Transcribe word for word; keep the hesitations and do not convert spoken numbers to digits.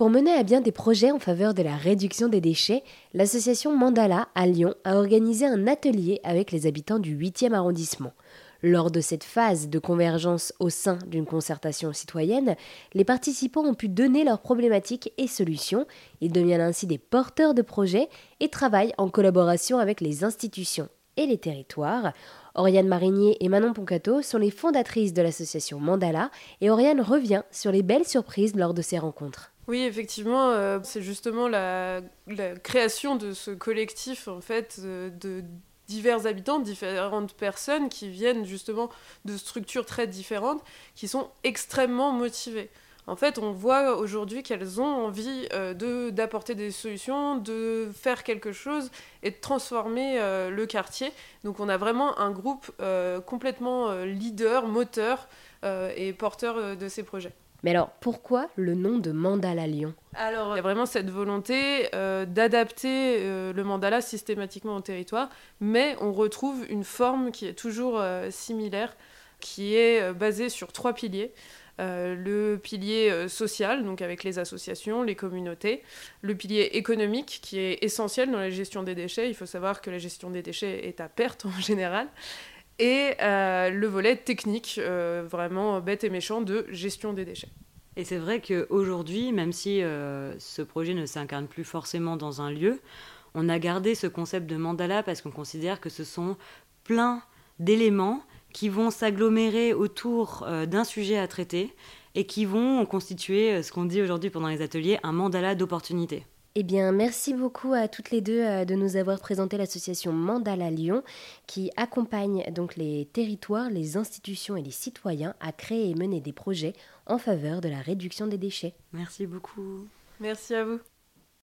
Pour mener à bien des projets en faveur de la réduction des déchets, l'association Mandala à Lyon a organisé un atelier avec les habitants du huitième arrondissement. Lors de cette phase de convergence au sein d'une concertation citoyenne, les participants ont pu donner leurs problématiques et solutions. Ils deviennent ainsi des porteurs de projets et travaillent en collaboration avec les institutions et les territoires. Oriane Marigny et Manon Poncato sont les fondatrices de l'association Mandala et Oriane revient sur les belles surprises lors de ces rencontres. Oui, effectivement, euh, c'est justement la, la création de ce collectif en fait euh, de divers habitants, différentes personnes qui viennent justement de structures très différentes, qui sont extrêmement motivées. En fait, on voit aujourd'hui qu'elles ont envie euh, de, d'apporter des solutions, de faire quelque chose et de transformer euh, le quartier. Donc on a vraiment un groupe euh, complètement euh, leader, moteur euh, et porteur euh, de ces projets. Mais alors, pourquoi le nom de Mandala Lyon ? Alors, il y a vraiment cette volonté euh, d'adapter euh, le mandala systématiquement au territoire, mais on retrouve une forme qui est toujours euh, similaire, qui est euh, basée sur trois piliers. Euh, le pilier euh, social, donc avec les associations, les communautés. Le pilier économique, qui est essentiel dans la gestion des déchets. Il faut savoir que la gestion des déchets est à perte en général. Et euh, le volet technique, euh, vraiment bête et méchant, de gestion des déchets. Et c'est vrai qu'aujourd'hui, même si euh, ce projet ne s'incarne plus forcément dans un lieu, on a gardé ce concept de mandala parce qu'on considère que ce sont plein d'éléments qui vont s'agglomérer autour euh, d'un sujet à traiter et qui vont constituer ce qu'on dit aujourd'hui pendant les ateliers, un mandala d'opportunités. Eh bien, merci beaucoup à toutes les deux de nous avoir présenté l'association Mandala Lyon qui accompagne donc les territoires, les institutions et les citoyens à créer et mener des projets en faveur de la réduction des déchets. Merci beaucoup. Merci à vous.